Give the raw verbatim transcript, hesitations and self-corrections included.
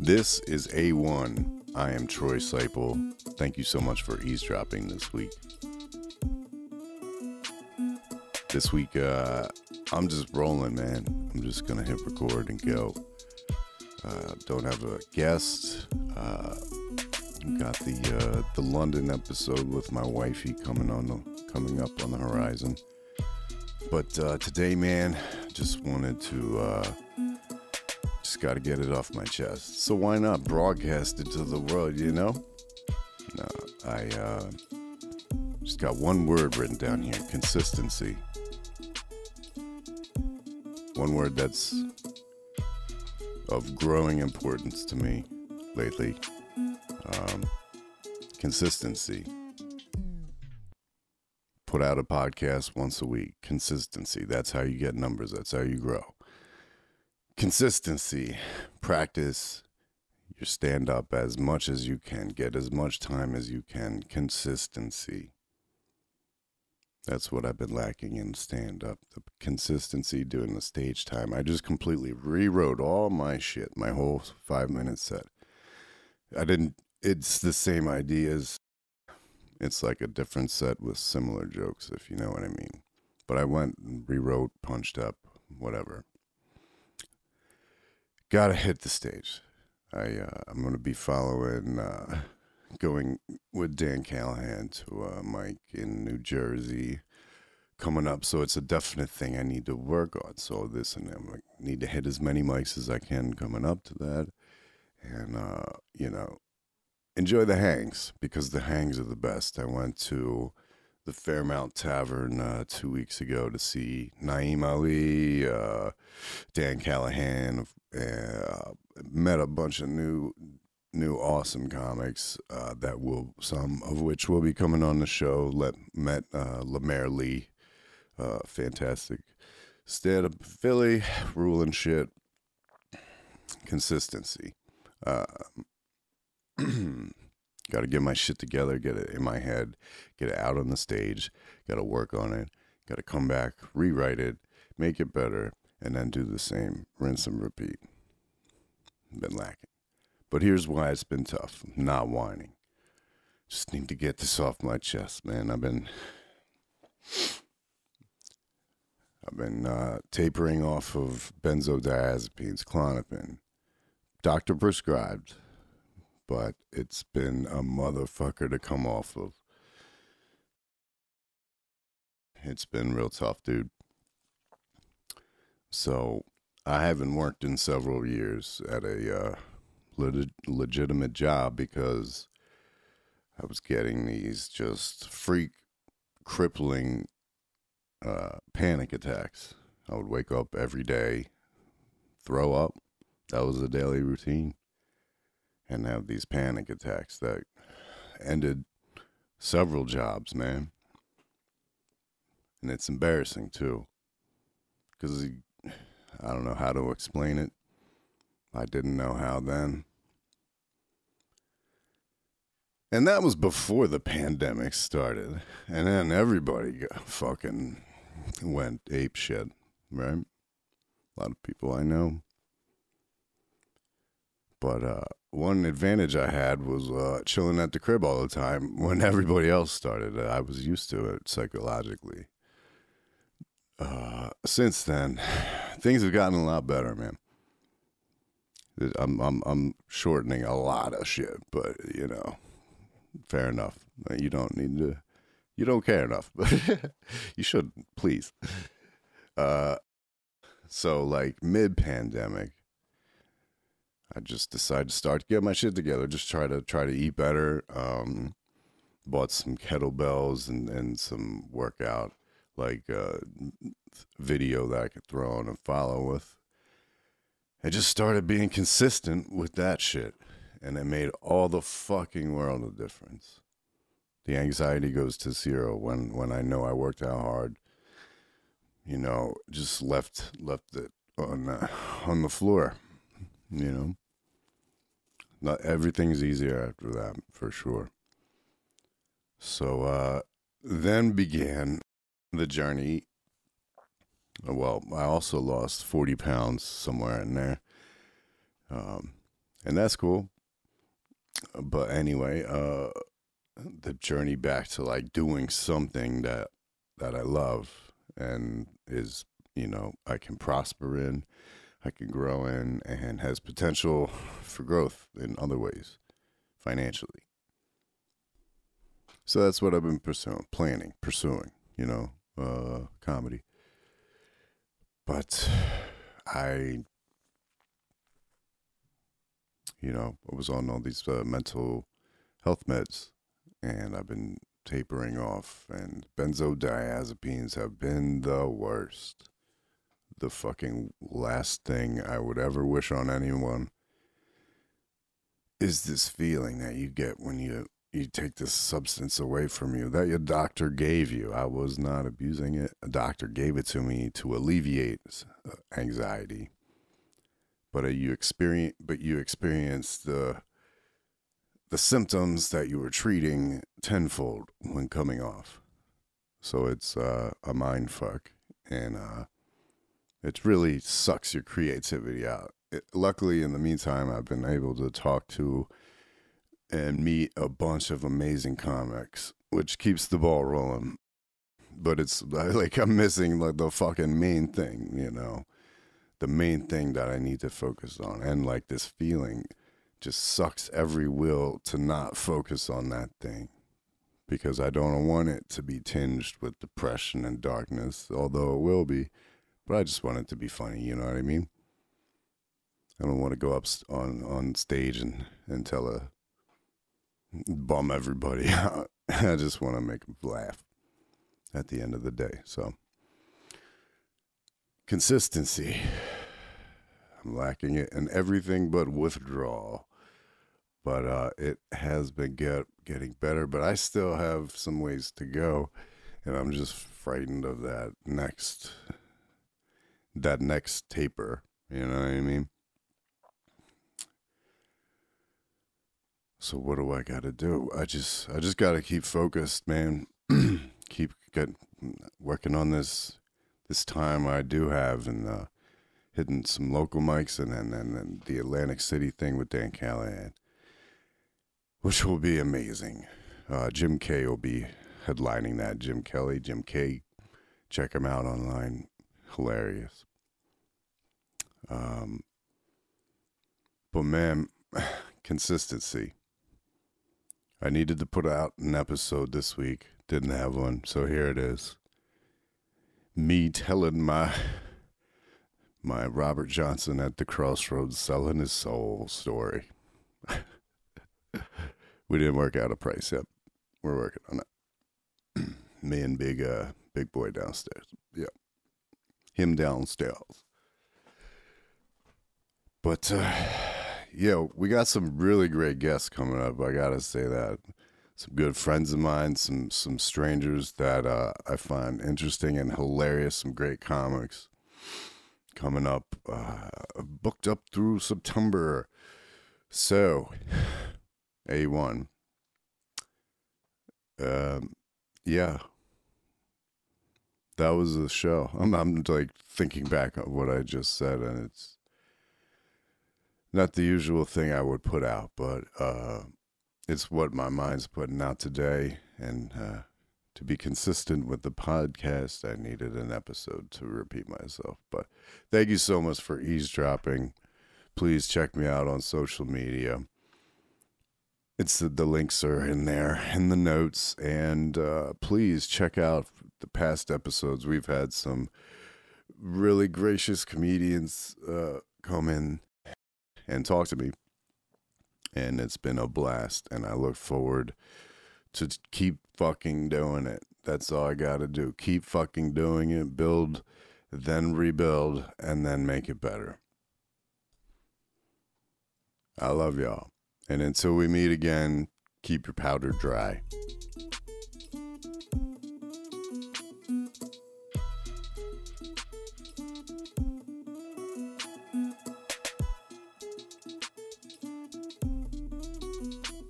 This is A one. I am Troy Siple. Thank you so much for eavesdropping this week. This week, uh, I'm just rolling, man. I'm just going to hit record and go. Uh, don't have a guest. Uh, got the uh, the London episode with my wifey coming on the coming up on the horizon. But uh, today, man, just wanted to uh, just got to get it off my chest. So why not broadcast it to the world? You know, no, I uh, just got one word written down here: consistency. One word that's of growing importance to me lately. Um, consistency. Put out a podcast once a week. Consistency. That's how you get numbers. That's how you grow. Consistency. Practice your stand up as much as you can. Get as much time as you can. Consistency. That's what I've been lacking in stand-up. The consistency doing the stage time. I just completely rewrote all my shit, my whole five-minute set. I didn't... It's the same ideas. It's like a different set with similar jokes, if you know what I mean. But I went and rewrote, punched up, whatever. Gotta hit the stage. I, uh, I'm going to be following... Uh, Going with Dan Callahan to a mic in New Jersey coming up. So it's a definite thing I need to work on. So this and that. I need to hit as many mics as I can coming up to that. And, uh, you know, enjoy the hangs because the hangs are the best. I went to the Fairmount Tavern uh, two weeks ago to see Naeem Ali, uh, Dan Callahan. Uh, met a bunch of new... new awesome comics uh, that will, some of which will be coming on the show. Let met uh, LaMare Lee, uh, fantastic stand-up Philly, ruling shit. Consistency. Uh, got to get my shit together, get it in my head, get it out on the stage. Got to work on it. Got to come back, rewrite it, make it better, and then do the same. Rinse and repeat. Been lacking. But here's why it's been tough. I'm not whining. Just need to get this off my chest, man. I've been, I've been uh, tapering off of benzodiazepines, clonopin, doctor prescribed, but it's been a motherfucker to come off of. It's been real tough, dude. So I haven't worked in several years at a. Uh, legitimate job because I was getting these just freak, crippling uh, panic attacks. I would wake up every day, throw up. That was a daily routine. And have these panic attacks that ended several jobs, man. And it's embarrassing, too. Because I don't know how to explain it. I didn't know how then. And that was before the pandemic started. And then everybody got fucking went ape shit, right? A lot of people I know. But uh, one advantage I had was uh, chilling at the crib all the time when everybody else started. I was used to it psychologically. Uh, since then, things have gotten a lot better, man. I'm I'm I'm shortening a lot of shit, but you know, fair enough. You don't need to, you don't care enough, but you should, please. Uh, so like mid-pandemic, I just decided to start to get my shit together. Just try to try to eat better. Um, bought some kettlebells and and some workout like uh, video that I could throw on and follow with. I just started being consistent with that shit, and it made all the fucking world of difference. The anxiety goes to zero when, when I know I worked out hard. You know, just left left it on uh, on the floor. You know, not everything's easier after that for sure. So uh, then began the journey. Well, I also lost forty pounds somewhere in there. Um, and that's cool. But anyway, uh, the journey back to like doing something that that I love and is, you know, I can prosper in, I can grow in, and has potential for growth in other ways financially. So that's what I've been pursuing, planning, pursuing, you know, uh, comedy. But I, you know, I was on all these uh, mental health meds, and I've been tapering off, and benzodiazepines have been the worst. The fucking last thing I would ever wish on anyone is this feeling that you get when you you take this substance away from you that your doctor gave you. I was not abusing it. A doctor gave it to me to alleviate anxiety, but uh, you experience but you experience the the symptoms that you were treating tenfold when coming off. So it's uh, a mind fuck, and uh, it really sucks your creativity out. It, luckily, in the meantime, I've been able to talk to and meet a bunch of amazing comics, which keeps the ball rolling. But it's like I'm missing like the fucking main thing, you know, the main thing that I need to focus on. And like this feeling just sucks every will to not focus on that thing, because I don't want it to be tinged with depression and darkness, although it will be. But I just want it to be funny, you know what I mean? I don't want to go up on, on stage and, and tell a bum everybody out. I just want to make them laugh at the end of the day. So, consistency. I'm lacking it in everything but withdrawal. But uh, it has been get, getting better, but I still have some ways to go, and I'm just frightened of that next... that next taper, you know what I mean? So what do I gotta do? I just I just gotta keep focused, man. Keep get, working on this this time I do have, and uh, hitting some local mics, and then and, and the Atlantic City thing with Dan Callahan, which will be amazing. Uh, Jim K will be headlining that. Jim Kelly, Jim K, check him out online. Hilarious. Um, but man, consistency. I needed to put out an episode this week. Didn't have one, so here it is. Me telling my my Robert Johnson at the crossroads selling his soul story. We didn't work out a price yet. We're working on it. Me and big uh big boy downstairs. Yeah. Him downstairs. But, uh, yeah, we got some really great guests coming up. I got to say that. Some good friends of mine, some some strangers that uh, I find interesting and hilarious, some great comics coming up, uh, booked up through September. So, A one. Um, yeah. That was the show. I'm, I'm like thinking back on what I just said, and it's not the usual thing I would put out, but uh, it's what my mind's putting out today. And uh, to be consistent with the podcast, I needed an episode to repeat myself. But thank you so much for eavesdropping. Please check me out on social media. It's the, the links are in there in the notes, and uh, please check out the past episodes. We've had some really gracious comedians uh, come in and talk to me, and it's been a blast, and I look forward to keep fucking doing it. That's all I gotta do. Keep fucking doing it, build, then rebuild, and then make it better. I love y'all. And until we meet again, keep your powder dry.